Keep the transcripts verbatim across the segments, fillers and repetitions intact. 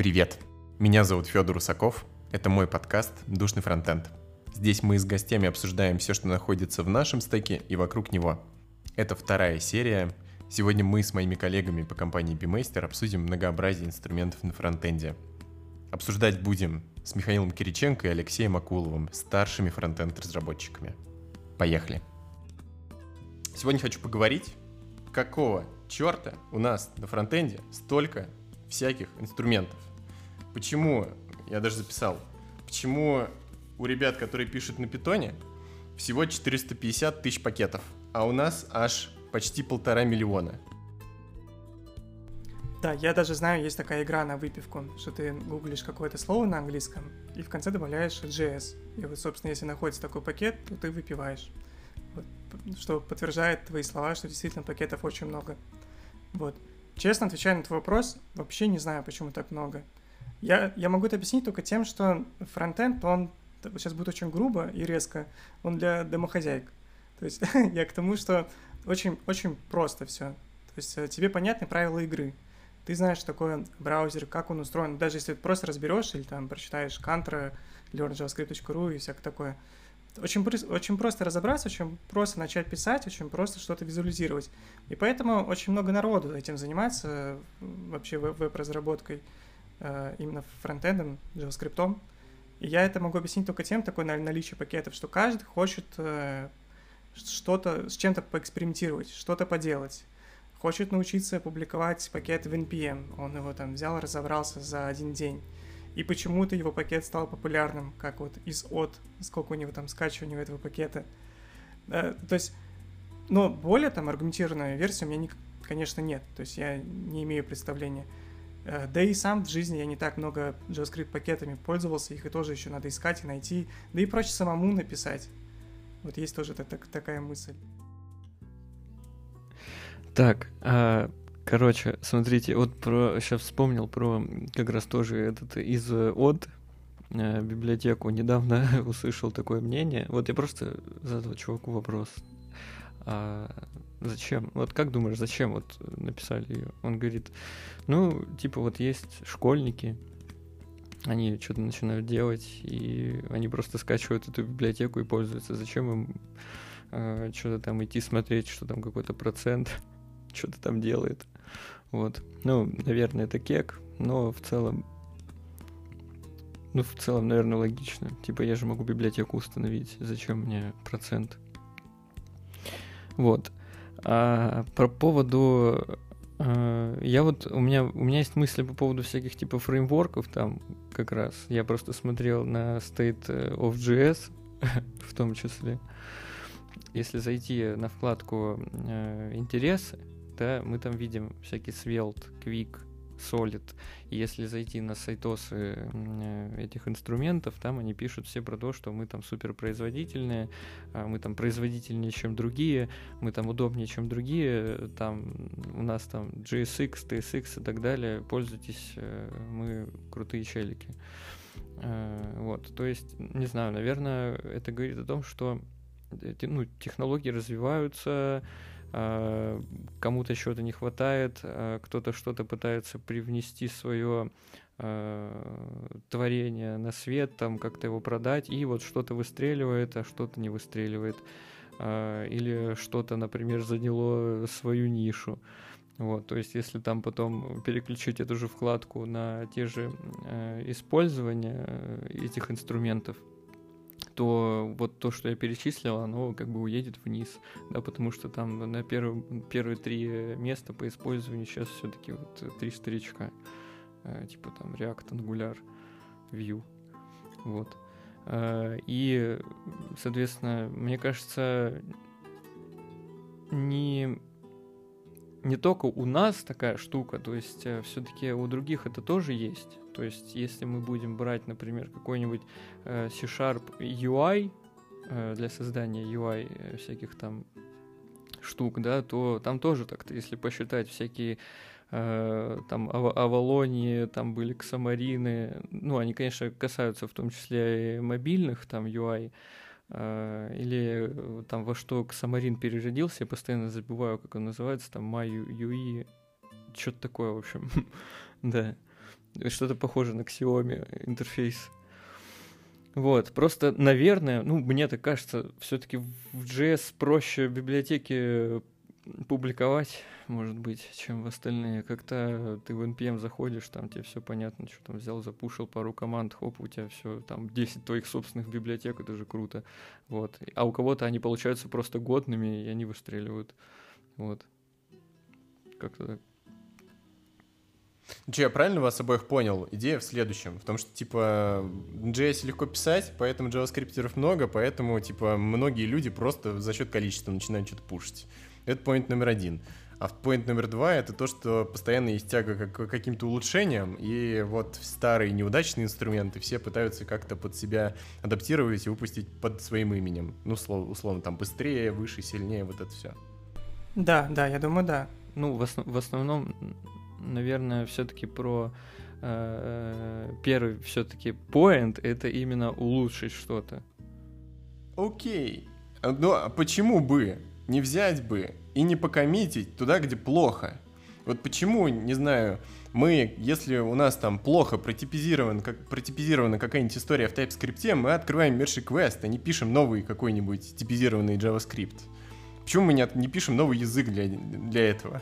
Привет! Меня зовут Федор Усаков, это мой подкаст «Душный фронтенд». Здесь мы с гостями обсуждаем все, что находится в нашем стеке и вокруг него. Это вторая серия. Сегодня мы с моими коллегами по компании B-Master обсудим многообразие инструментов на фронтенде. Обсуждать будем с Михаилом Кириченко и Алексеем Акуловым, старшими фронтенд-разработчиками. Поехали! Сегодня хочу поговорить, какого черта у нас на фронтенде столько всяких инструментов. Почему, я даже записал, почему у ребят, которые пишут на питоне, всего четыреста пятьдесят тысяч пакетов, а у нас аж почти полтора миллиона. Да, я даже знаю, есть такая игра на выпивку, что ты гуглишь какое-то слово на английском и в конце добавляешь джей эс. И вот, собственно, если находится такой пакет, то ты выпиваешь. Вот, что подтверждает твои слова, что действительно пакетов очень много. Вот. Честно отвечая на твой вопрос, вообще не знаю, почему так много. Я, я могу это объяснить только тем, что фронтенд, он, сейчас будет очень грубо и резко, он для домохозяек. То есть я к тому, что очень, очень просто все. То есть тебе понятны правила игры. Ты знаешь, что такое браузер, как он устроен. Даже если ты просто разберешь или там прочитаешь контра, learn javascript точка ру и всякое такое. Очень, очень просто разобраться, очень просто начать писать, очень просто что-то визуализировать. И поэтому очень много народу этим занимается, вообще веб-разработкой, именно фронтендом, JavaScript'ом. И я это могу объяснить только тем, такое наличие пакетов, что каждый хочет что-то, с чем-то поэкспериментировать, что-то поделать. Хочет научиться публиковать пакет в эн пи эм. Он его там взял, разобрался за один день. И почему-то его пакет стал популярным, как вот из от, сколько у него там скачиваний у этого пакета. То есть, но более там аргументированная версия у меня, не, конечно, нет. То есть я не имею представления. Да и сам в жизни я не так много JavaScript пакетами пользовался, их и тоже еще надо искать и найти. Да и проще самому написать. Вот есть тоже так, такая мысль. Так, а... Короче, смотрите, вот про, сейчас вспомнил про как раз тоже этот из от э, библиотеку. Недавно услышал такое мнение. Вот я просто задал чуваку вопрос. А зачем? Вот как думаешь, зачем вот написали ее? Он говорит, ну, типа вот есть школьники, они что-то начинают делать, и они просто скачивают эту библиотеку и пользуются. Зачем им э, что-то там идти смотреть, что там какой-то процент что-то там делает? Вот. Ну, наверное, это кек, но в целом... Ну, в целом, наверное, логично. Типа, я же могу библиотеку установить. Зачем мне процент? Вот. А по поводу... А, я вот... У меня, у меня есть мысли по поводу всяких, типа, фреймворков там как раз. Я просто смотрел на State of джей эс в том числе. Если зайти на вкладку э, «Интересы», да, мы там видим всякие Svelte, Qwik, Solid. И если зайти на сайтосы э, этих инструментов, там они пишут все про то, что мы там суперпроизводительные, э, мы там производительнее, чем другие, мы там удобнее, чем другие, там у нас там джей эс икс, ти эс икс и так далее, пользуйтесь, э, мы крутые челики. Э, вот, то есть, не знаю, наверное, это говорит о том, что ну, технологии развиваются, кому-то чего-то не хватает, кто-то что-то пытается привнести свое творение на свет, там как-то его продать, и вот что-то выстреливает, а что-то не выстреливает, или что-то, например, заняло свою нишу. Вот, то есть, если там потом переключить эту же вкладку на те же использования этих инструментов, то вот то, что я перечислил, оно как бы уедет вниз, да, потому что там на первые, первые три места по использованию сейчас все-таки вот три старичка, э, типа там React, Angular, Vue, вот. Э, и, соответственно, мне кажется, не, не только у нас такая штука, то есть все-таки у других это тоже есть. То есть, если мы будем брать, например, какой-нибудь э, C-Sharp ю ай э, для создания ю ай э, всяких там штук, да, то там тоже так-то, если посчитать всякие э, там Avalonia, там были Xamarin, ну, они, конечно, касаются в том числе и мобильных там ю ай, э, или там во что Xamarin переродился, я постоянно забываю, как он называется, там эм ай ю ай, что-то такое, в общем, да. Что-то похоже на Xiaomi интерфейс. Вот, просто, наверное, ну, мне так кажется, все-таки в джей эс проще библиотеки публиковать, может быть, чем в остальные. Как-то ты в эн пи эм заходишь, там тебе все понятно, что там взял, запушил пару команд, хоп, у тебя все, там десять твоих собственных библиотек, это же круто. Вот. А у кого-то они получаются просто годными, и они выстреливают. Вот. Как-то так. Ну что, я правильно вас обоих понял? Идея в следующем, в том, что, типа, на джей эс легко писать, поэтому джаваскриптеров много, поэтому, типа, многие люди просто за счет количества начинают что-то пушить. Это поинт номер один. А поинт номер два — это то, что постоянно есть тяга к каким-то улучшениям, и вот старые неудачные инструменты все пытаются как-то под себя адаптировать и выпустить под своим именем. Ну, условно, там, быстрее, выше, сильнее, вот это все. Да, да, я думаю, да. Ну, в, основ- в основном... Наверное, все-таки про э, первый все-таки поинт — это именно улучшить что-то. Окей. Okay. Но почему бы не взять бы и не покоммитить туда, где плохо? Вот почему, не знаю, мы, если у нас там плохо протипизирован, как, протипизирована какая-нибудь история в TypeScript, мы открываем merge request, а не пишем новый какой-нибудь типизированный JavaScript. Почему мы не, не пишем новый язык для, для этого?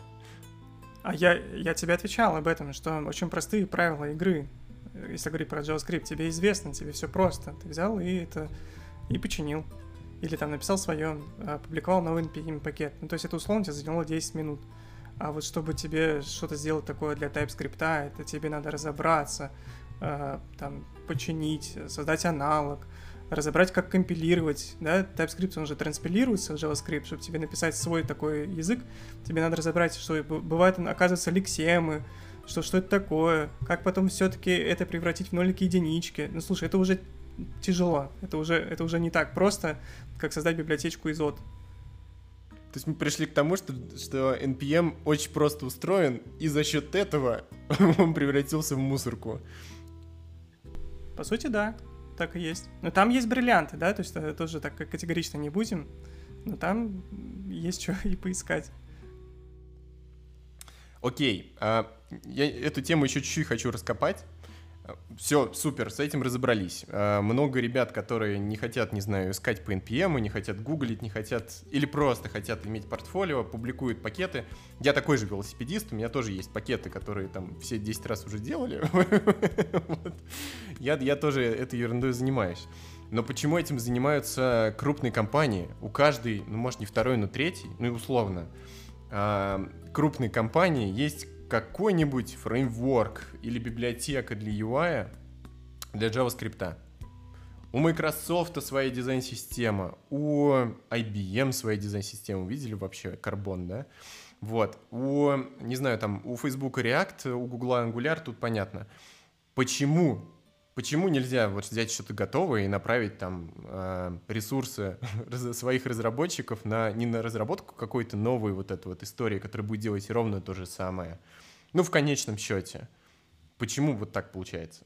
А я, я тебе отвечал об этом, что очень простые правила игры. Если говорить про JavaScript, тебе известно, тебе все просто. Ты взял и это и починил. Или там написал свое, опубликовал новый эн пи эм пакет. Ну, то есть это условно тебе заняло десять минут. А вот чтобы тебе что-то сделать такое для TypeScript, это тебе надо разобраться, там, починить, создать аналог, разобрать, как компилировать, да, TypeScript, он же транспилируется в JavaScript, чтобы тебе написать свой такой язык, тебе надо разобрать, что бывает, оказывается, лексемы, что, что это такое, как потом все-таки это превратить в нолики и единички. Ну, слушай, это уже тяжело, это уже, это уже не так просто, как создать библиотечку из от. То есть мы пришли к тому, что, что эн пи эм очень просто устроен, и за счет этого он превратился в мусорку. По сути, да. Так и есть. Но там есть бриллианты, да, то есть тоже так категорично не будем, но там есть что и поискать. Окей, а, я эту тему еще чуть-чуть хочу раскопать. Все, супер, с этим разобрались. а, Много ребят, которые не хотят, не знаю, искать по эн пи эм, не хотят гуглить, не хотят, или просто хотят иметь портфолио, публикуют пакеты. Я такой же велосипедист, у меня тоже есть пакеты, которые там все десять раз уже делали. Я тоже этой ерундой занимаюсь. Но почему этим занимаются крупные компании? У каждой, ну может не второй, но третий, ну и условно, крупные компании есть какой-нибудь фреймворк или библиотека для ю ай, для JavaScript. У Microsoft своя дизайн-система, у ай би эм своя дизайн-система. Видели вообще Carbon, да? Вот. У, не знаю, там, у Facebook React, у Google Angular, тут понятно. Почему? Почему нельзя вот взять что-то готовое и направить там э, ресурсы своих разработчиков на, не на разработку какой-то новой вот этой вот истории, которая будет делать ровно то же самое? Ну, в конечном счете. Почему вот так получается?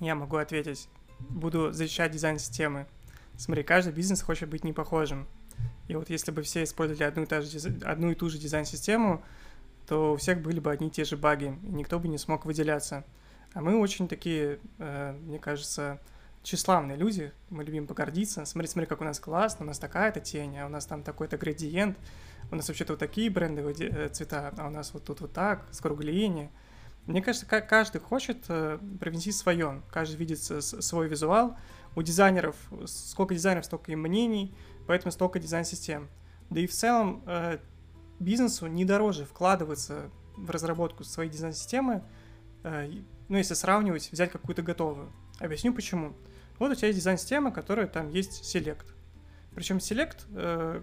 Я могу ответить. Буду защищать дизайн-системы. Смотри, каждый бизнес хочет быть непохожим. И вот если бы все использовали одну и, та же, одну и ту же дизайн-систему, то у всех были бы одни и те же баги, и никто бы не смог выделяться. А мы очень такие, э, мне кажется, тщеславные люди, мы любим погордиться. Смотри, смотри, как у нас классно, у нас такая-то тень, а у нас там такой-то градиент, у нас вообще-то вот такие брендовые де- цвета, а у нас вот тут вот так, скругление. Мне кажется, к- каждый хочет э, привнести свое, каждый видит с- свой визуал. У дизайнеров, сколько дизайнеров, столько и мнений, поэтому столько дизайн-систем. Да и в целом э, бизнесу не дороже вкладываться в разработку своей дизайн-системы, э, ну, если сравнивать, взять какую-то готовую. Объясню, почему. Вот у тебя есть дизайн-система, которая там есть Select. Причем Select, э,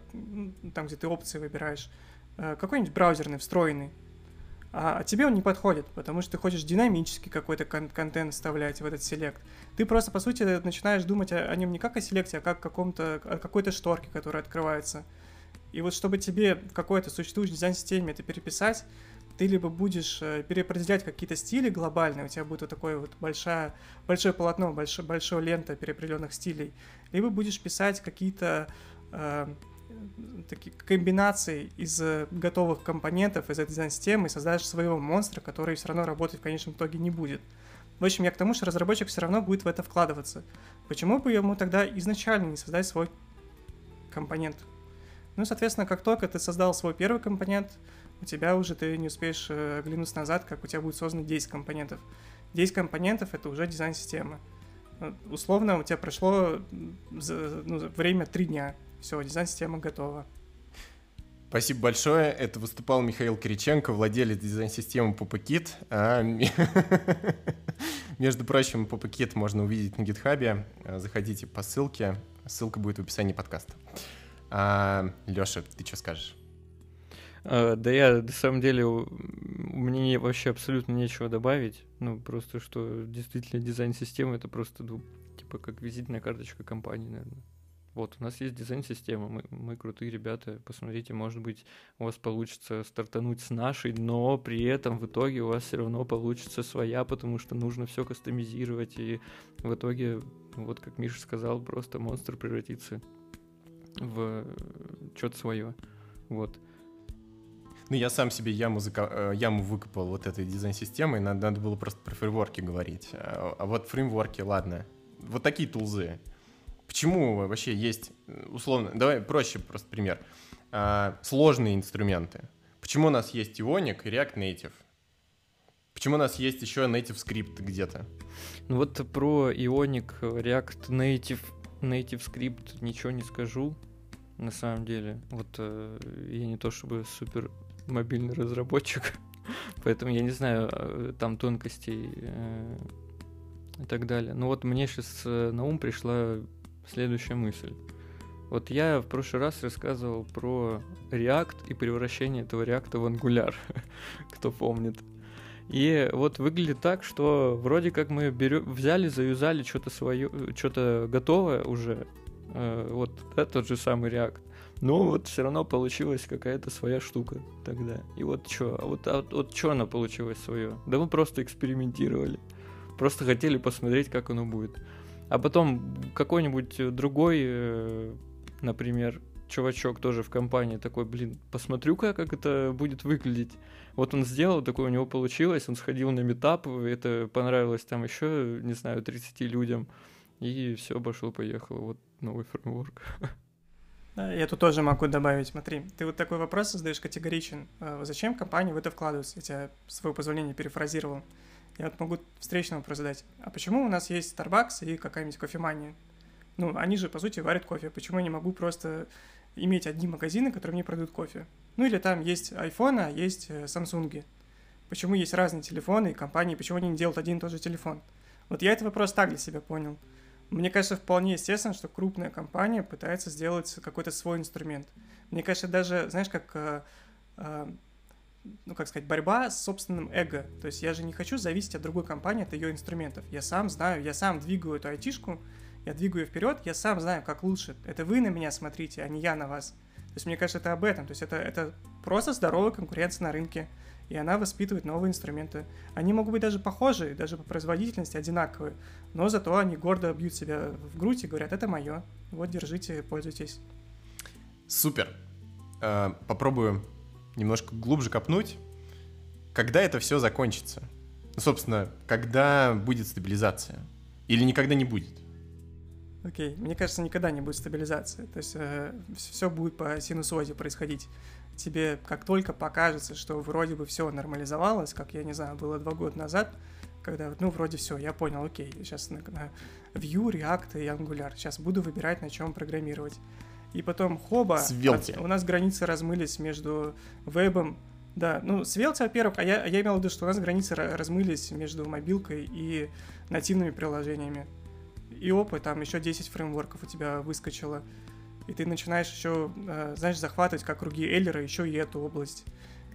там, где ты опции выбираешь, э, какой-нибудь браузерный, встроенный. А, а тебе он не подходит, потому что ты хочешь динамический какой-то кон- контент вставлять в этот Select. Ты просто, по сути, начинаешь думать о, о нем не как о Select, а как о, каком-то, о какой-то шторке, которая открывается. И вот чтобы тебе в какой-то существующей дизайн-системе это переписать, ты либо будешь переопределять какие-то стили глобальные, у тебя будет вот такое вот большое, большое полотно, большое, большая лента переопределенных стилей, либо будешь писать какие-то э, такие комбинации из готовых компонентов, из этой дизайн-системы, и создаешь своего монстра, который все равно работать в конечном итоге не будет. В общем, я к тому, что разработчик все равно будет в это вкладываться. Почему бы ему тогда изначально не создать свой компонент? Ну, соответственно, как только ты создал свой первый компонент, у тебя уже ты не успеешь глянуть назад, как у тебя будет создано десять компонентов. десять компонентов — это уже дизайн-система. Условно, у тебя прошло за, ну, время три дня. Все, дизайн-система готова. Спасибо большое. Это выступал Михаил Кириченко, владелец дизайн-системы Pupakit. А, между прочим, Pupakit можно увидеть на GitHub. Заходите по ссылке. Ссылка будет в описании подкаста. А, Леша, ты что скажешь? А, да я, на самом деле, мне вообще абсолютно нечего добавить. Ну, просто что действительно дизайн-система — это просто, ну, типа как визитная карточка компании, наверное. Вот, у нас есть дизайн-система, мы, мы крутые ребята, посмотрите, может быть, у вас получится стартануть с нашей, но при этом в итоге у вас все равно получится своя, потому что нужно все кастомизировать, и в итоге, вот как Миша сказал, просто монстр превратится в что-то свое, вот. Ну, я сам себе яму, зако... яму выкопал вот этой дизайн-системой, надо, надо было просто про фреймворки говорить, а, а вот фреймворки, ладно, вот такие тулзы. Почему вообще есть, условно, давай проще просто пример, а, сложные инструменты? Почему у нас есть Ionic и React Native? Почему у нас есть еще NativeScript где-то? Ну вот про Ionic, React Native, NativeScript ничего не скажу, на самом деле. Вот я не то чтобы супер мобильный разработчик, поэтому я не знаю там тонкостей и так далее. Но вот мне сейчас на ум пришла следующая мысль. Вот я в прошлый раз рассказывал про React и превращение этого React в Angular, кто помнит. И вот выглядит так, что вроде как мы берем, взяли, заюзали что-то свое, что-то готовое уже, э, вот, да, тот же самый React, но вот все равно получилась какая-то своя штука тогда. И вот что, а вот, а, вот что она получилась свое? Да мы просто экспериментировали, просто хотели посмотреть, как оно будет. А потом какой-нибудь другой, например, чувачок тоже в компании такой, блин, посмотрю-ка, как это будет выглядеть. Вот он сделал, такое у него получилось, он сходил на митап, это понравилось там еще, не знаю, тридцати людям, и все, пошло-поехало, вот новый фреймворк. Я тут тоже могу добавить, смотри, ты вот такой вопрос задаешь категоричен, зачем компания в это вкладывается, я тебя, с твоего позволения, перефразировал. Я вот могу встречный вопрос задать. А почему у нас есть Starbucks и какая-нибудь кофемания? Ну, они же, по сути, варят кофе. Почему я не могу просто иметь одни магазины, которые мне продают кофе? Ну, или там есть iPhone, а есть Samsung. Почему есть разные телефоны и компании? Почему они не делают один и тот же телефон? Вот я этот вопрос так для себя понял. Мне кажется, вполне естественно, что крупная компания пытается сделать какой-то свой инструмент. Мне кажется, даже, знаешь, как... ну, как сказать, борьба с собственным эго. То есть я же не хочу зависеть от другой компании, от ее инструментов. Я сам знаю, я сам двигаю эту айтишку, я двигаю ее вперед, я сам знаю, как лучше. Это вы на меня смотрите, а не я на вас. То есть мне кажется, это об этом. То есть это, это просто здоровая конкуренция на рынке, и она воспитывает новые инструменты. Они могут быть даже похожи, даже по производительности одинаковые, но зато они гордо бьют себя в грудь и говорят, это мое, вот, держите, пользуйтесь. Супер. Uh, попробую немножко глубже копнуть, когда это все закончится? Ну, собственно, когда будет стабилизация? Или никогда не будет? Окей, okay. Мне кажется, никогда не будет стабилизации. То есть э, все будет по синусоиде происходить. Тебе как только покажется, что вроде бы все нормализовалось, как, я не знаю, было два года назад, когда, ну, вроде все, я понял, окей, okay, сейчас на, на Vue, React и Angular. Сейчас буду выбирать, на чем программировать. И потом, хоба, Svelte. У нас границы размылись между вебом, да, ну, Svelte, во-первых, а я, я имел в виду, что у нас границы размылись между мобилкой и нативными приложениями. И опа, там еще десять фреймворков у тебя выскочило, и ты начинаешь еще, знаешь, захватывать, как круги Эйлера, еще и эту область.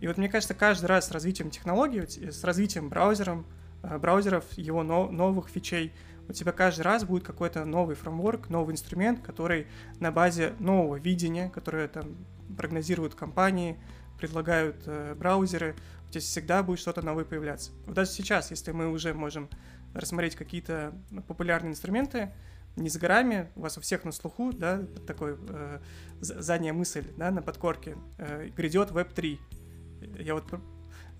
И вот мне кажется, каждый раз с развитием технологий, с развитием браузером, браузеров, его новых фичей, у тебя каждый раз будет какой-то новый фреймворк, новый инструмент, который на базе нового видения, которое там прогнозируют компании, предлагают э, браузеры, у тебя всегда будет что-то новое появляться. Вот даже сейчас, если мы уже можем рассмотреть какие-то популярные инструменты, не за горами, у вас у всех на слуху, да, такой э, задняя мысль, да, на подкорке, э, грядет веб три. Я вот,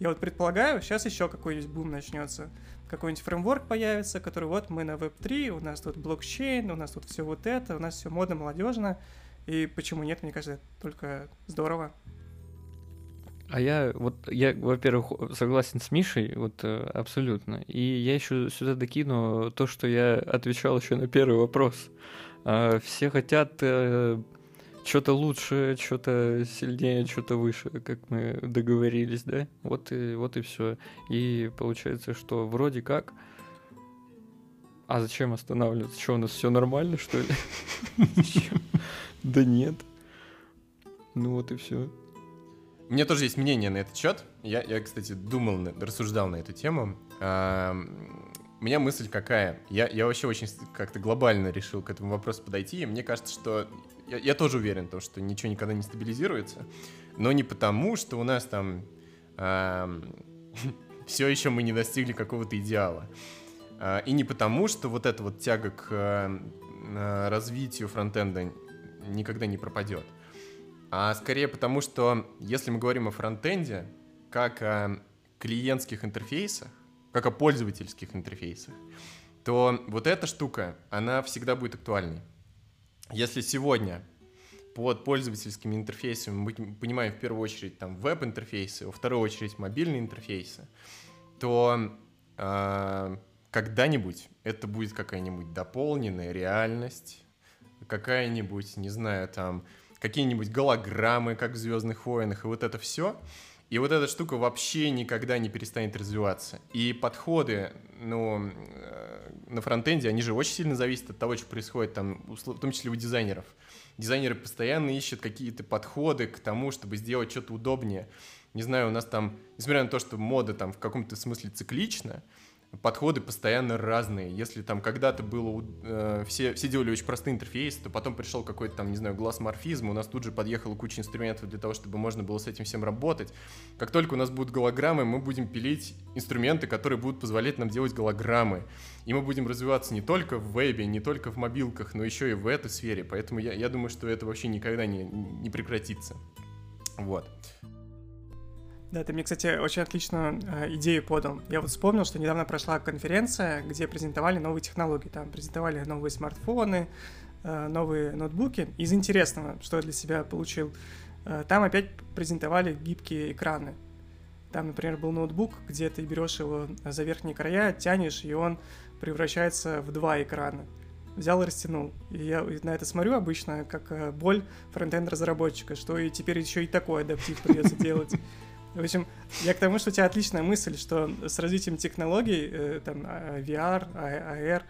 я вот предполагаю, сейчас еще какой-нибудь бум начнется, какой-нибудь фреймворк появится, который вот мы на веб три, у нас тут блокчейн, у нас тут все вот это, у нас все модно, молодежно, и почему нет, мне кажется, только здорово. А я, вот, я, во-первых, согласен с Мишей, вот, абсолютно, и я еще сюда докину то, что я отвечал еще на первый вопрос. Все хотят что-то лучше, что-то сильнее, что-то выше, как мы договорились, да? Вот и, вот и все. И получается, что вроде как... А зачем останавливаться? Что, у нас все нормально, что ли? Да нет. Ну вот и все. У меня тоже есть мнение на этот счет. Я, я, кстати, думал, рассуждал на эту тему. А, у меня мысль какая. Я, я вообще очень как-то глобально решил к этому вопросу подойти. И мне кажется, что... Я, я тоже уверен в том, что ничего никогда не стабилизируется. Но не потому, что у нас там... А, все еще мы не достигли какого-то идеала. А, и не потому, что вот эта вот тяга к а, развитию фронтенда никогда не пропадет. А скорее потому, что если мы говорим о фронтенде как о клиентских интерфейсах, как о пользовательских интерфейсах, то вот эта штука, она всегда будет актуальной. Если сегодня под пользовательскими интерфейсами мы понимаем в первую очередь там веб-интерфейсы, во вторую очередь мобильные интерфейсы, то э, когда-нибудь это будет какая-нибудь дополненная реальность, какая-нибудь, не знаю, там... какие-нибудь голограммы, как в «Звездных войнах», и вот это все. И вот эта штука вообще никогда не перестанет развиваться. И подходы, ну, на фронтенде, они же очень сильно зависят от того, что происходит там, в том числе у дизайнеров. Дизайнеры постоянно ищут какие-то подходы к тому, чтобы сделать что-то удобнее. Не знаю, у нас там, несмотря на то, что мода там в каком-то смысле циклична, подходы постоянно разные. Если там когда-то было... Э, все, все делали очень простые интерфейсы, то потом пришел какой-то там, не знаю, глаз-морфизм, у нас тут же подъехала куча инструментов для того, чтобы можно было с этим всем работать. Как только у нас будут голограммы, мы будем пилить инструменты, которые будут позволять нам делать голограммы. И мы будем развиваться не только в вебе, не только в мобилках, но еще и в этой сфере. Поэтому я, я думаю, что это вообще никогда не, не прекратится. Вот. Да, ты мне, кстати, очень отличную э, идею подал. Я вот вспомнил, что недавно прошла конференция, где презентовали новые технологии. Там презентовали новые смартфоны, э, новые ноутбуки. Из интересного, что я для себя получил, э, там опять презентовали гибкие экраны. Там, например, был ноутбук, где ты берешь его за верхние края, тянешь, и он превращается в два экрана. Взял и растянул. И я на это смотрю обычно как боль фронтенд-разработчика, что и теперь еще и такой адаптив придется делать. В общем, я к тому, что у тебя отличная мысль, что с развитием технологий, э, там, ви ар, эй ар,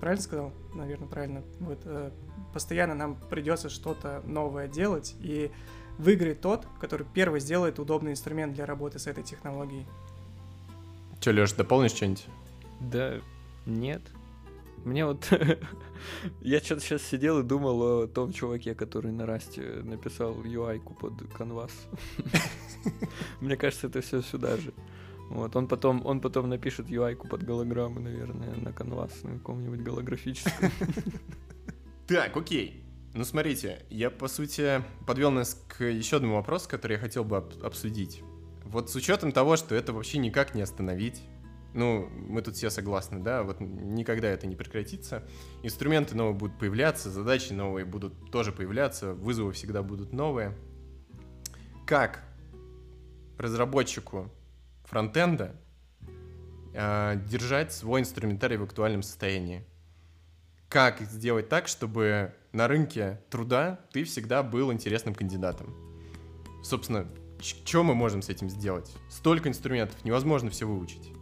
правильно сказал? Наверное, правильно. Вот, э, постоянно нам придется что-то новое делать, и выиграет тот, который первый сделает удобный инструмент для работы с этой технологией. Че, Леш, дополнишь что-нибудь? Да, нет. Мне вот... Я что-то сейчас сидел и думал о том чуваке, который на Rust написал ю ай-ку под Canvas. Мне кажется, это все сюда же. Вот, он потом, он потом напишет ю ай-ку под голограммы, наверное, на Canvas, на каком-нибудь голографическом. Так, окей. Ну, смотрите, я, по сути, подвел нас к еще одному вопросу, который я хотел бы обсудить. Вот с учетом того, что это вообще никак не остановить, ну, мы тут все согласны, да, вот никогда это не прекратится. Инструменты новые будут появляться, задачи новые будут тоже появляться, вызовы всегда будут новые. Как разработчику фронтенда э, держать свой инструментарий в актуальном состоянии? Как сделать так, чтобы на рынке труда ты всегда был интересным кандидатом? Собственно, что мы можем с этим сделать? Столько инструментов, невозможно все выучить.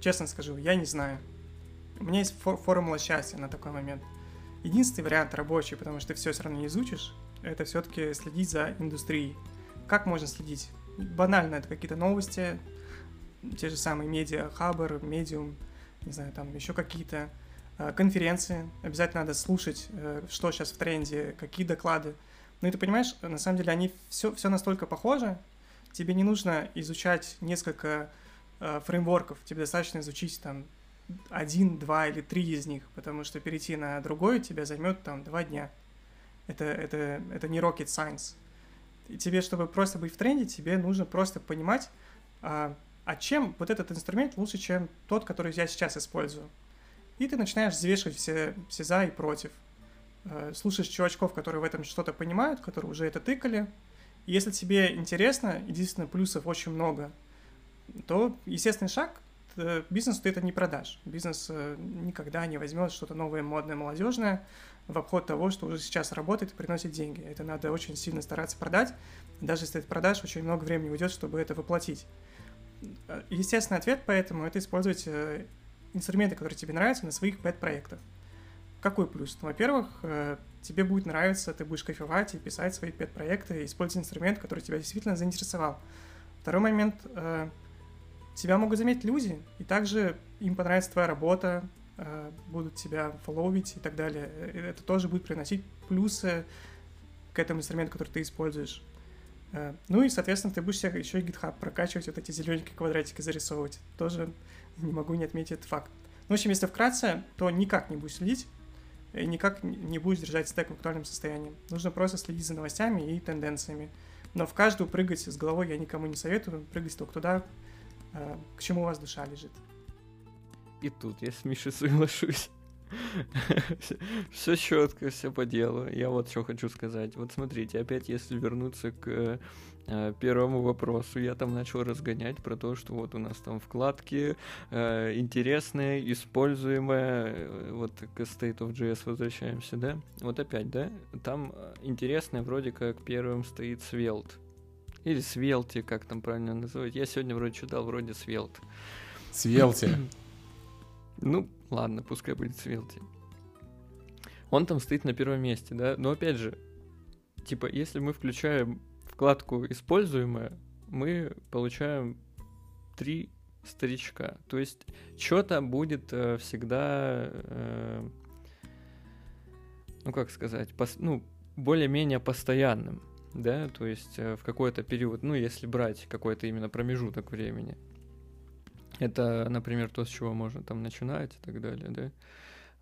Честно скажу, я не знаю. У меня есть фор- формула счастья на такой момент. Единственный вариант рабочий, потому что ты все все равно не изучишь, это все-таки следить за индустрией. Как можно следить? Банально, это какие-то новости, те же самые медиа, Хабр, Медиум, не знаю, там еще какие-то конференции. Обязательно надо слушать, что сейчас в тренде, какие доклады. Ну и ты понимаешь, на самом деле они все, все настолько похожи, тебе не нужно изучать несколько фреймворков, тебе достаточно изучить там один, два или три из них, потому что перейти на другой тебя займет там два дня. Это, это, это не rocket science. И тебе, чтобы просто быть в тренде, тебе нужно просто понимать, а, а чем вот этот инструмент лучше, чем тот, который я сейчас использую. И ты начинаешь взвешивать все, все за и против. А, слушаешь чувачков, которые в этом что-то понимают, которые уже это тыкали. И если тебе интересно, единственное, плюсов очень много, то естественный шаг – бизнесу ты это не продашь. Бизнес никогда не возьмет что-то новое, модное, молодежное в обход того, что уже сейчас работает и приносит деньги. Это надо очень сильно стараться продать. Даже если ты это продашь, очень много времени уйдет, чтобы это воплотить. Естественный ответ поэтому – это использовать инструменты, которые тебе нравятся, на своих пэт-проектах. Какой плюс? Ну, во-первых, тебе будет нравиться, ты будешь кайфовать и писать свои пэт-проекты, использовать инструмент, который тебя действительно заинтересовал. Второй момент – тебя могут заметить люди, и также им понравится твоя работа, будут тебя фолловить и так далее. Это тоже будет приносить плюсы к этому инструменту, который ты используешь. Ну и, соответственно, ты будешь себе еще и GitHub прокачивать, вот эти зелененькие квадратики зарисовывать. Тоже не могу не отметить этот факт. Ну, в общем, если вкратце, то никак не будешь следить, и никак не будешь держать стек в актуальном состоянии. Нужно просто следить за новостями и тенденциями. Но в каждую прыгать с головой я никому не советую. Прыгать только туда, к чему у вас душа лежит. И тут я с Мишей соглашусь. Все четко, все по делу. Я вот что хочу сказать. Вот смотрите, опять если вернуться к первому вопросу, я там начал разгонять про то, что вот у нас там вкладки интересные, используемые. Вот к State of джей эс возвращаемся, да? Вот опять, да? Там интересное вроде как первым стоит Svelte. Или Svelte, как там правильно называть. Я сегодня вроде читал, вроде Svelte. Svelte. Ну, ладно, пускай будет Svelte. Он там стоит на первом месте, да? Но опять же, типа, если мы включаем вкладку «Используемое», мы получаем три старичка. То есть, что-то будет э, всегда, э, ну, как сказать, пос- ну, более-менее постоянным. Да, то есть в какой-то период, ну, если брать какой-то именно промежуток времени, это, например, то, с чего можно там начинать и так далее, да,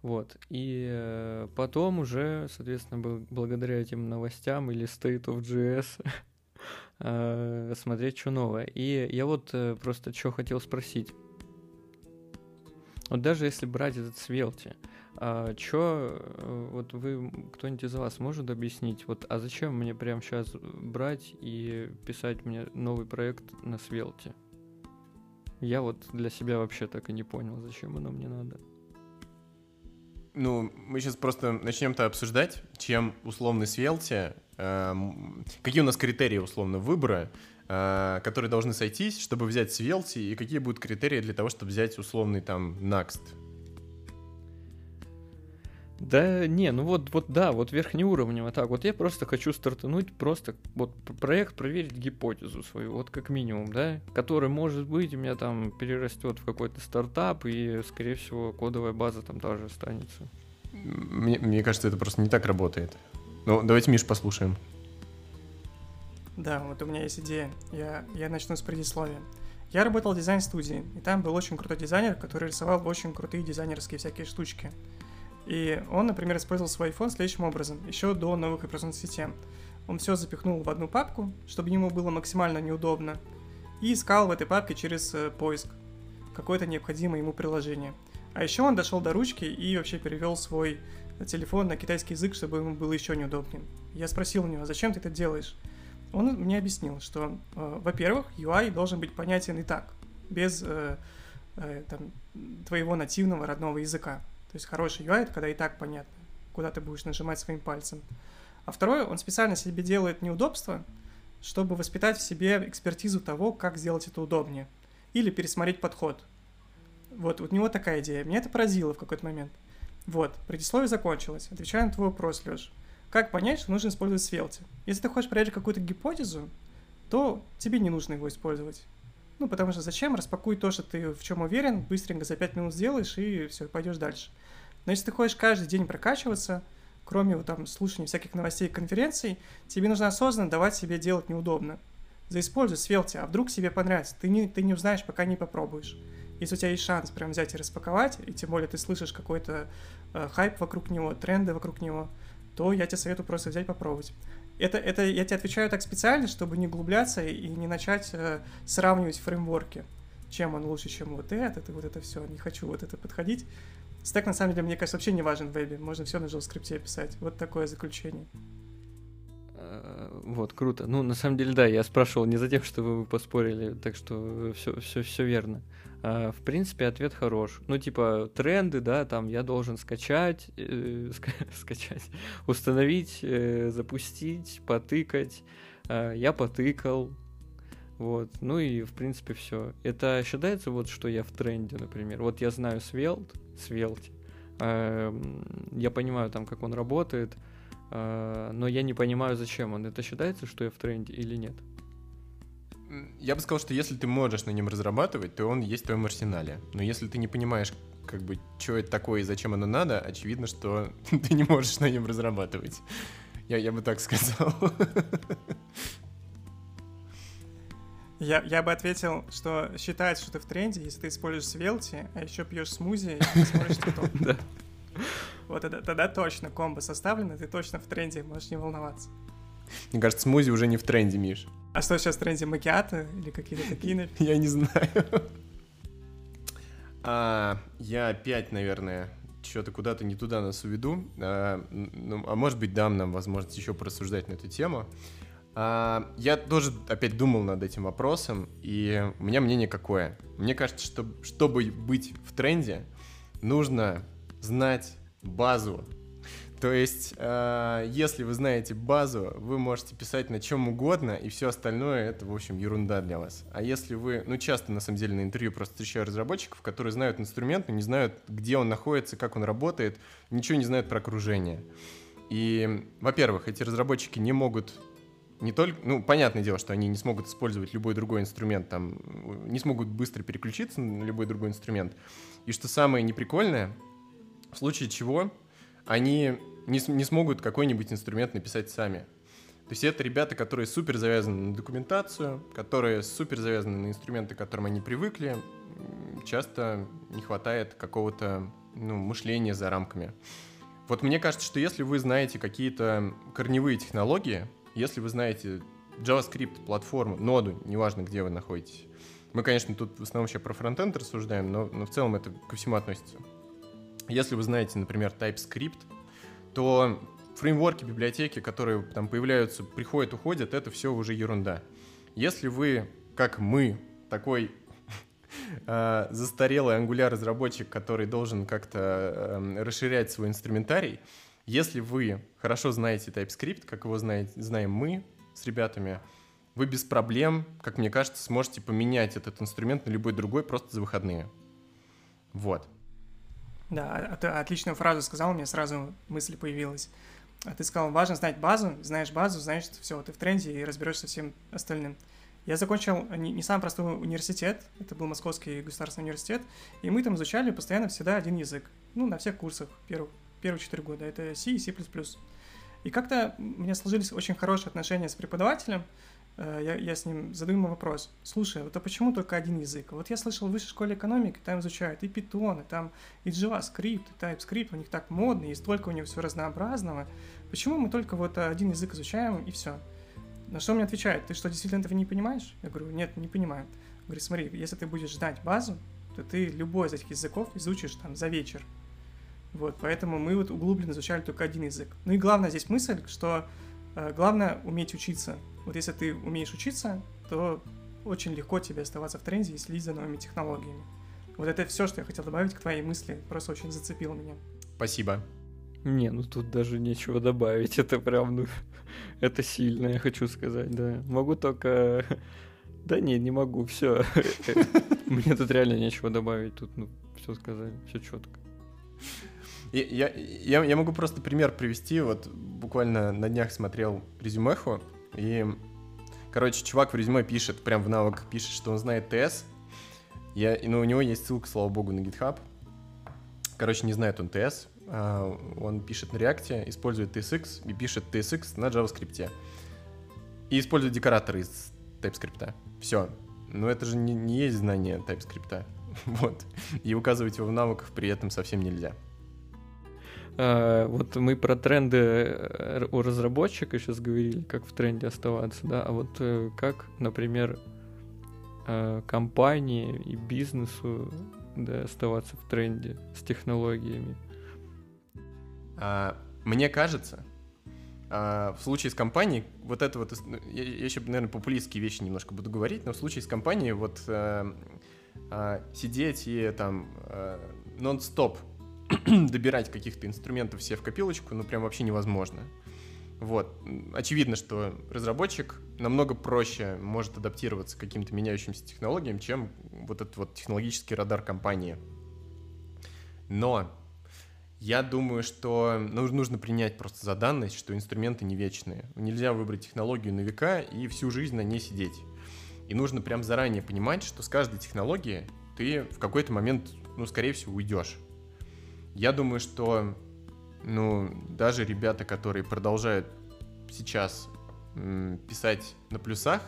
вот, и потом уже, соответственно, благодаря этим новостям или State of джей эс смотреть, что новое, и я вот просто что хотел спросить, вот даже если брать этот Svelte, А чё, вот вы, кто-нибудь из вас может объяснить, вот, а зачем мне прямо сейчас брать и писать мне новый проект на Svelte? Я вот для себя вообще так и не понял, зачем оно мне надо. Ну, мы сейчас просто начнем-то обсуждать, чем условный Svelte, э, какие у нас критерии условно выбора, э, которые должны сойтись, чтобы взять Svelte, и какие будут критерии для того, чтобы взять условный там Next. Да не, ну вот, вот да, вот верхнеуровнево так, вот я просто хочу стартануть, просто вот проект проверить гипотезу свою, вот как минимум, да, который, может быть, у меня там перерастет в какой-то стартап, и, скорее всего, кодовая база там тоже останется. Мне, мне кажется, это просто не так работает. Ну, давайте, Миш, послушаем. Да, вот у меня есть идея, я, я начну с предисловия. Я работал в дизайн-студии, и там был очень крутой дизайнер, который рисовал очень крутые дизайнерские всякие штучки. И он, например, использовал свой iPhone следующим образом, еще до новых операционных систем. Он все запихнул в одну папку, чтобы ему было максимально неудобно, и искал в этой папке через поиск какое-то необходимое ему приложение. А еще он дошел до ручки и вообще перевел свой телефон на китайский язык, чтобы ему было еще неудобнее. Я спросил у него, зачем ты это делаешь? Он мне объяснил, что, во-первых, ю ай должен быть понятен и так, без там, твоего нативного родного языка. То есть хороший ю ай — это когда и так понятно, куда ты будешь нажимать своим пальцем. А второе, он специально себе делает неудобства, чтобы воспитать в себе экспертизу того, как сделать это удобнее. Или пересмотреть подход. Вот, у него такая идея. Меня это поразило в какой-то момент. Вот, предисловие закончилось. Отвечаю на твой вопрос, Леш. Как понять, что нужно использовать Svelte? Если ты хочешь проверить какую-то гипотезу, то тебе не нужно его использовать. Ну, потому что зачем? Распакуй то, что ты в чем уверен, быстренько за пять минут сделаешь, и все, пойдешь дальше. Но если ты хочешь каждый день прокачиваться, кроме вот, там, слушания всяких новостей и конференций, тебе нужно осознанно давать себе делать неудобно. Заиспользуй Svelte, а вдруг тебе понравится. Ты не, ты не узнаешь, пока не попробуешь. Если у тебя есть шанс прям взять и распаковать, и тем более ты слышишь какой-то э, хайп вокруг него, тренды вокруг него, то я тебе советую просто взять попробовать. Это, это я тебе отвечаю так специально, чтобы не углубляться и не начать э, сравнивать фреймворки. Чем он лучше, чем вот этот, и вот это все. Не хочу вот это подходить. Стэк, на самом деле, мне кажется, вообще не важен в вебе. Можно все на JavaScript писать. Вот такое заключение. Вот, круто. Ну, на самом деле, да, я спрашивал не за тем, что вы поспорили, так что все, все, все верно. В принципе, ответ хорош. Ну, типа, тренды, да, там я должен скачать, э, ска- скачать, установить, э, запустить, потыкать. Э, я потыкал. Вот, ну и, в принципе, все. Это считается, вот, что я в тренде, например. Вот я знаю Svelte, Svelte. Э, я понимаю, там, как он работает, э, но я не понимаю, зачем он. Это считается, что я в тренде или нет? Я бы сказал, что если ты можешь на нем разрабатывать, то он есть в твоем арсенале. Но если ты не понимаешь, как бы, что это такое и зачем оно надо, очевидно, что ты не можешь на нем разрабатывать. Я, я бы так сказал. Я, я бы ответил, что считается, что ты в тренде, если ты используешь Svelte, а еще пьешь смузи и смотришь TikTok. Вот тогда точно комбо составлено, ты точно в тренде, можешь не волноваться. Мне кажется, смузи уже не в тренде, Миш. А что сейчас в тренде, макиато или какие-то такие? Я не знаю. Я опять, наверное, что-то куда-то не туда нас уведу. А может быть, дам нам возможность еще порассуждать на эту тему. Я тоже опять думал над этим вопросом, и у меня мнение какое. Мне кажется, что чтобы быть в тренде, нужно знать базу. То есть, если вы знаете базу, вы можете писать на чем угодно, и все остальное — это, в общем, ерунда для вас. А если вы... Ну, часто, на самом деле, на интервью просто встречаю разработчиков, которые знают инструмент, но не знают, где он находится, как он работает, ничего не знают про окружение. И, во-первых, эти разработчики не могут... Не только, ну, понятное дело, что они не смогут использовать любой другой инструмент, там, не смогут быстро переключиться на любой другой инструмент. И что самое неприкольное, в случае чего они не, не смогут какой-нибудь инструмент написать сами. То есть это ребята, которые супер завязаны на документацию, которые супер завязаны на инструменты, к которым они привыкли. Часто не хватает какого-то, ну, мышления за рамками. Вот мне кажется, что если вы знаете какие-то корневые технологии, если вы знаете JavaScript, платформу, ноду, неважно, где вы находитесь. Мы, конечно, тут в основном сейчас про фронтенд рассуждаем, но, но в целом это ко всему относится. Если вы знаете, например, TypeScript, то фреймворки, библиотеки, которые там появляются, приходят, уходят, это все уже ерунда. Если вы, как мы, такой застарелый Angular-разработчик, который должен как-то расширять свой инструментарий, если вы хорошо знаете TypeScript, как его знаете, знаем мы с ребятами, вы без проблем, как мне кажется, сможете поменять этот инструмент на любой другой просто за выходные. Вот. Да, ты отличную фразу сказал, у меня сразу мысль появилась. Ты сказал, важно знать базу, знаешь базу, значит, все, ты в тренде и разберешься со всем остальным. Я закончил не, не самый простой университет, это был Московский государственный университет, и мы там изучали постоянно всегда один язык, ну, на всех курсах первых. Первые четыре года, это C и C++. И как-то у меня сложились очень хорошие отношения с преподавателем, я, я с ним задаю ему вопрос, слушай, вот а почему только один язык? Вот я слышал в высшей школе экономики, там изучают и Python, и там и JavaScript, и TypeScript, у них так модно, и столько у них всего разнообразного. Почему мы только вот один язык изучаем, и все? На что он мне отвечает, ты что, действительно этого не понимаешь? Я говорю, нет, не понимаю. Говорит, смотри, если ты будешь знать базу, то ты любой из этих языков изучишь там за вечер. Вот, поэтому мы вот углубленно изучали только один язык. Ну и главное здесь мысль, что э, главное уметь учиться. Вот если ты умеешь учиться, то очень легко тебе оставаться в тренде и следить за новыми технологиями. Вот это все, что я хотел добавить к твоей мысли. Просто очень зацепило меня. Спасибо. Не, ну тут даже нечего добавить. Это прям, ну, это сильно, я хочу сказать, да. Могу только... Да не, не могу, все. Мне тут реально нечего добавить. Тут, ну, все сказали, все четко. Я, я, я могу просто пример привести. Вот буквально на днях смотрел резюмеху, и, короче, чувак в резюме пишет, прям в навык пишет, что он знает ти эс, я, но у него есть ссылка, слава богу, на GitHub. Короче, не знает он ти эс, а он пишет на React, использует ти эс икс и пишет ти эс икс на JavaScript. И использует декораторы из TypeScript. Все. Но это же не, не есть знание TypeScript. вот. И указывать его в навыках при этом совсем нельзя. Вот мы про тренды у разработчика сейчас говорили, как в тренде оставаться, да, а вот как, например, компании и бизнесу, да, оставаться в тренде с технологиями? Мне кажется, в случае с компанией, вот это вот, я еще, наверное, популистские вещи немножко буду говорить, но в случае с компанией вот сидеть и там нон-стоп добирать каких-то инструментов все в копилочку, ну, прям вообще невозможно. Вот. Очевидно, что разработчик намного проще может адаптироваться к каким-то меняющимся технологиям, чем вот этот вот технологический радар компании. Но я думаю, что нужно принять просто за данность, что инструменты не вечные. Нельзя выбрать технологию на века и всю жизнь на ней сидеть. И нужно прям заранее понимать, что с каждой технологией ты в какой-то момент, ну, скорее всего, уйдешь. Я думаю, что, ну, даже ребята, которые продолжают сейчас м, писать на плюсах,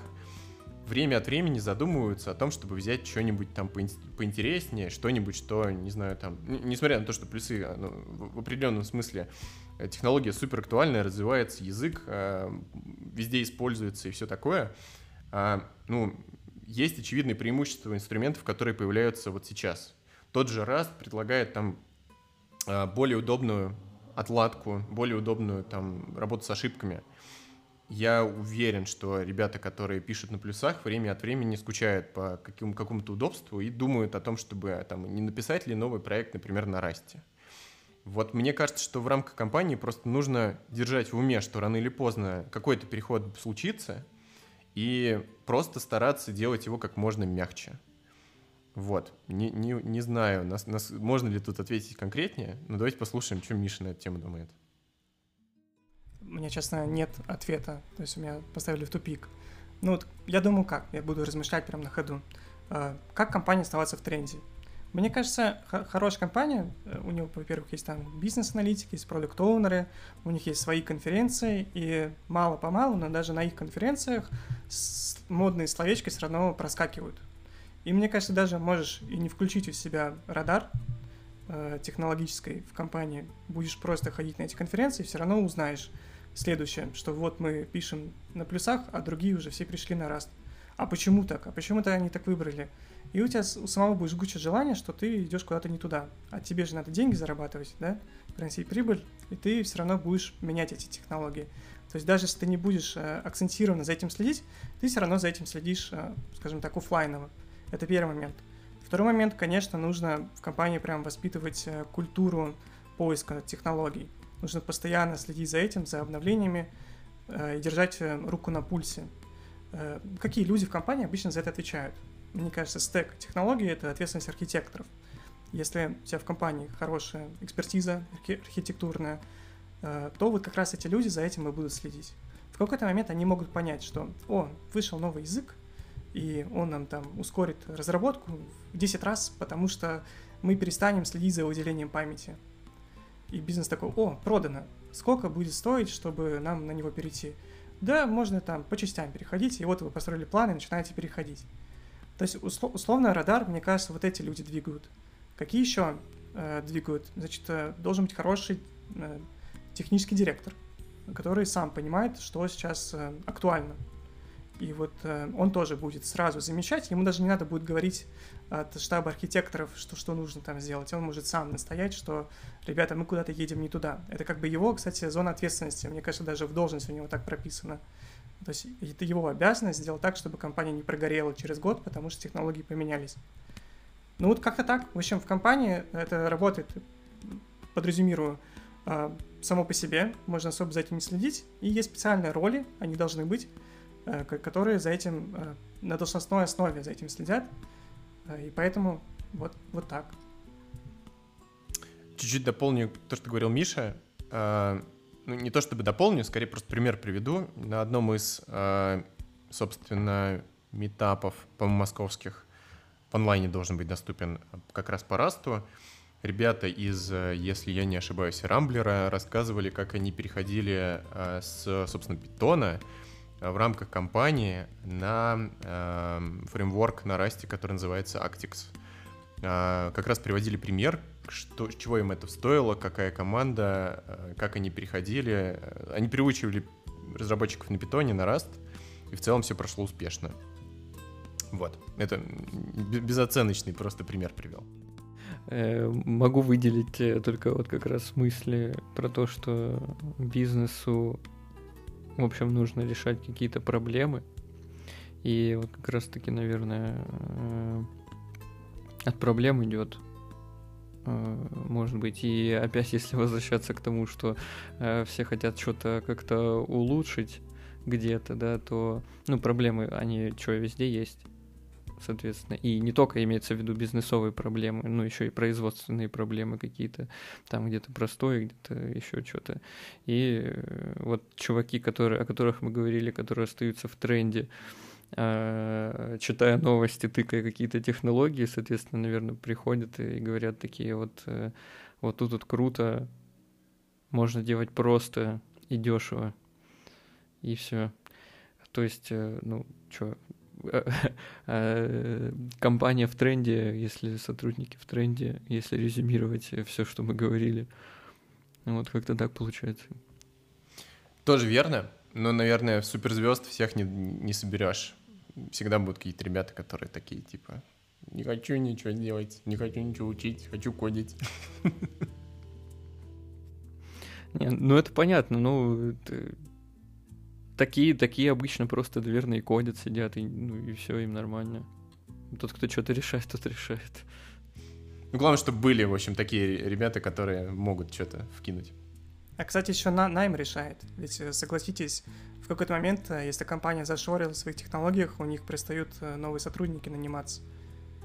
время от времени задумываются о том, чтобы взять что-нибудь там поинтереснее, что-нибудь, что, не знаю, там... Несмотря на то, что плюсы, ну, в определенном смысле технология супер актуальная, развивается язык, э, везде используется и все такое, э, ну, есть очевидные преимущества инструментов, которые появляются вот сейчас. Тот же Rust предлагает там более удобную отладку, более удобную там работу с ошибками. Я уверен, что ребята, которые пишут на плюсах, время от времени скучают по каким, какому-то удобству и думают о том, чтобы там, не написать ли новый проект, например, на Rust. Вот мне кажется, что в рамках компании просто нужно держать в уме, что рано или поздно какой-то переход случится, и просто стараться делать его как можно мягче. Вот, не, не, не знаю, нас, нас, можно ли тут ответить конкретнее, но давайте послушаем, что Миша на эту тему думает. У меня, честно, нет ответа, то есть меня поставили в тупик. Ну вот, я думаю, как, я буду размышлять прямо на ходу. Как компания оставаться в тренде? Мне кажется, х- хорошая компания, у нее, во-первых, есть там бизнес-аналитики, есть продукт-оунеры, у них есть свои конференции, и мало-помалу, но даже на их конференциях модные словечки все равно проскакивают. И мне кажется, даже можешь и не включить у себя радар э, технологической в компании, будешь просто ходить на эти конференции, все равно узнаешь следующее, что вот мы пишем на плюсах, а другие уже все пришли на Rust. А почему так? А почему-то они так выбрали. И у тебя у самого будет жгучее желание, что ты идешь куда-то не туда. А тебе же надо деньги зарабатывать, да, приносить прибыль, и ты все равно будешь менять эти технологии. То есть даже если ты не будешь э, акцентированно за этим следить, ты все равно за этим следишь, э, скажем так, офлайново. Это первый момент. Второй момент, конечно, нужно в компании прям воспитывать культуру поиска технологий. Нужно постоянно следить за этим, за обновлениями и держать руку на пульсе. Какие люди в компании обычно за это отвечают? Мне кажется, стек технологий – это ответственность архитекторов. Если у тебя в компании хорошая экспертиза архитектурная, то вот как раз эти люди за этим и будут следить. В какой-то момент они могут понять, что «О, вышел новый язык, и он нам там ускорит разработку в десять раз, потому что мы перестанем следить за выделением памяти». И бизнес такой: «О, продано. Сколько будет стоить, чтобы нам на него перейти?» «Да, можно там по частям переходить, и вот вы построили план и начинаете переходить». То есть услов- условно радар, мне кажется, вот эти люди двигают. Какие еще э, двигают? Значит, э, должен быть хороший э, технический директор, который сам понимает, что сейчас э, актуально. И вот э, он тоже будет сразу замечать, ему даже не надо будет говорить от штаба архитекторов, что, что нужно там сделать. Он может сам настоять, что, ребята, мы куда-то едем не туда. Это как бы его, кстати, зона ответственности. Мне кажется, даже в должности у него так прописано. То есть это его обязанность сделать так, чтобы компания не прогорела через год, потому что технологии поменялись. Ну вот как-то так. В общем, в компании это работает, подрезюмирую, э, само по себе. Можно особо за этим не следить. И есть специальные роли, они должны быть, которые за этим, на должностной основе за этим следят, и поэтому вот, вот так. Чуть-чуть дополню то, что говорил Миша. Ну, не то чтобы дополню, скорее просто пример приведу. На одном из, собственно, митапов, по-моему, московских, в онлайне должен быть доступен как раз по Rust'у, ребята из, если я не ошибаюсь, Рамблера рассказывали, как они переходили с, собственно, Python в рамках компании на э, фреймворк на Rust, который называется Actix. как раз приводили пример, что, чего им это стоило, какая команда, как они переходили. Они приучивали разработчиков на питоне, на Rust, и в целом все прошло успешно. Вот, это безоценочный просто пример привел. Могу выделить только вот как раз мысли про то, что бизнесу, в общем, нужно решать какие-то проблемы. И вот как раз-таки, наверное, от проблем идет, может быть. И опять, если возвращаться к тому, что все хотят что-то как-то улучшить где-то, да, то, ну, проблемы, они что, везде есть, соответственно. И не только имеется в виду бизнесовые проблемы, но еще и производственные проблемы какие-то, там где-то простое, где-то еще что-то. И вот чуваки, которые, о которых мы говорили, которые остаются в тренде, читая новости, тыкая какие-то технологии, соответственно, наверное, приходят и говорят такие вот, вот тут вот круто, можно делать просто и дешево, и все. То есть, ну, что... Компания в тренде, если сотрудники в тренде, если резюмировать все, что мы говорили. Вот как-то так получается. Тоже верно, но, наверное, суперзвезд всех не, не соберешь. Всегда будут какие-то ребята, которые такие, типа, не хочу ничего делать, не хочу ничего учить, хочу кодить. Не, ну, это понятно, ну... Это... Такие, такие обычно просто дверные кодят, сидят, и, ну, и все, им нормально. Тот, кто что-то решает, тот решает. Ну, главное, чтобы были, в общем, такие ребята, которые могут что-то вкинуть. А, кстати, еще на- найм решает. Ведь, согласитесь, в какой-то момент, если компания зашорила в своих технологиях, у них перестают новые сотрудники наниматься.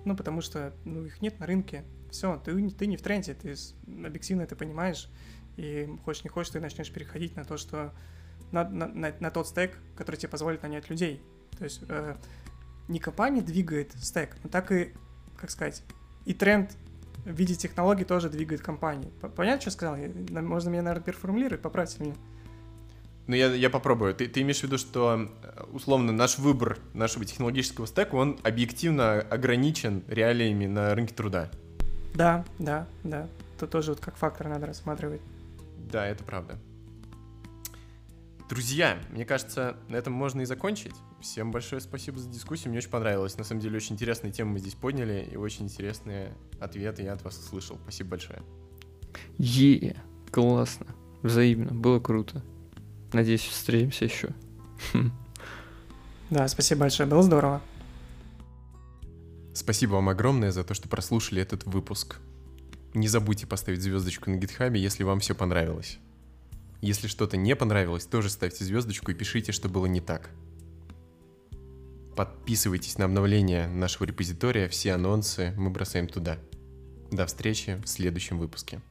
Ну, потому что, ну, их нет на рынке. Все, ты, ты не в тренде, ты объективно это понимаешь. И хочешь не хочешь, ты начнешь переходить на то, что... На, на, на тот стек, который тебе позволит нанять людей. То есть э, не компания двигает стек, но так и, как сказать, и тренд в виде технологий тоже двигает компании. Понятно, что я сказал? Можно меня, наверное, переформулировать, поправьте меня. Ну, я, я попробую. Ты, ты имеешь в виду, что, условно, наш выбор нашего технологического стека, он объективно ограничен реалиями на рынке труда? Да, да, да. Это тоже вот как фактор надо рассматривать. Да, это правда. Друзья, мне кажется, на этом можно и закончить. Всем большое спасибо за дискуссию, мне очень понравилось. На самом деле, очень интересные темы мы здесь подняли, и очень интересные ответы я от вас услышал. Спасибо большое. Е, классно, взаимно, было круто. Надеюсь, встретимся еще. Да, спасибо большое, было здорово. Спасибо вам огромное за то, что прослушали этот выпуск. Не забудьте поставить звездочку на GitHub, если вам все понравилось. Если что-то не понравилось, тоже ставьте звездочку и пишите, что было не так. Подписывайтесь на обновления нашего репозитория, все анонсы мы бросаем туда. До встречи в следующем выпуске.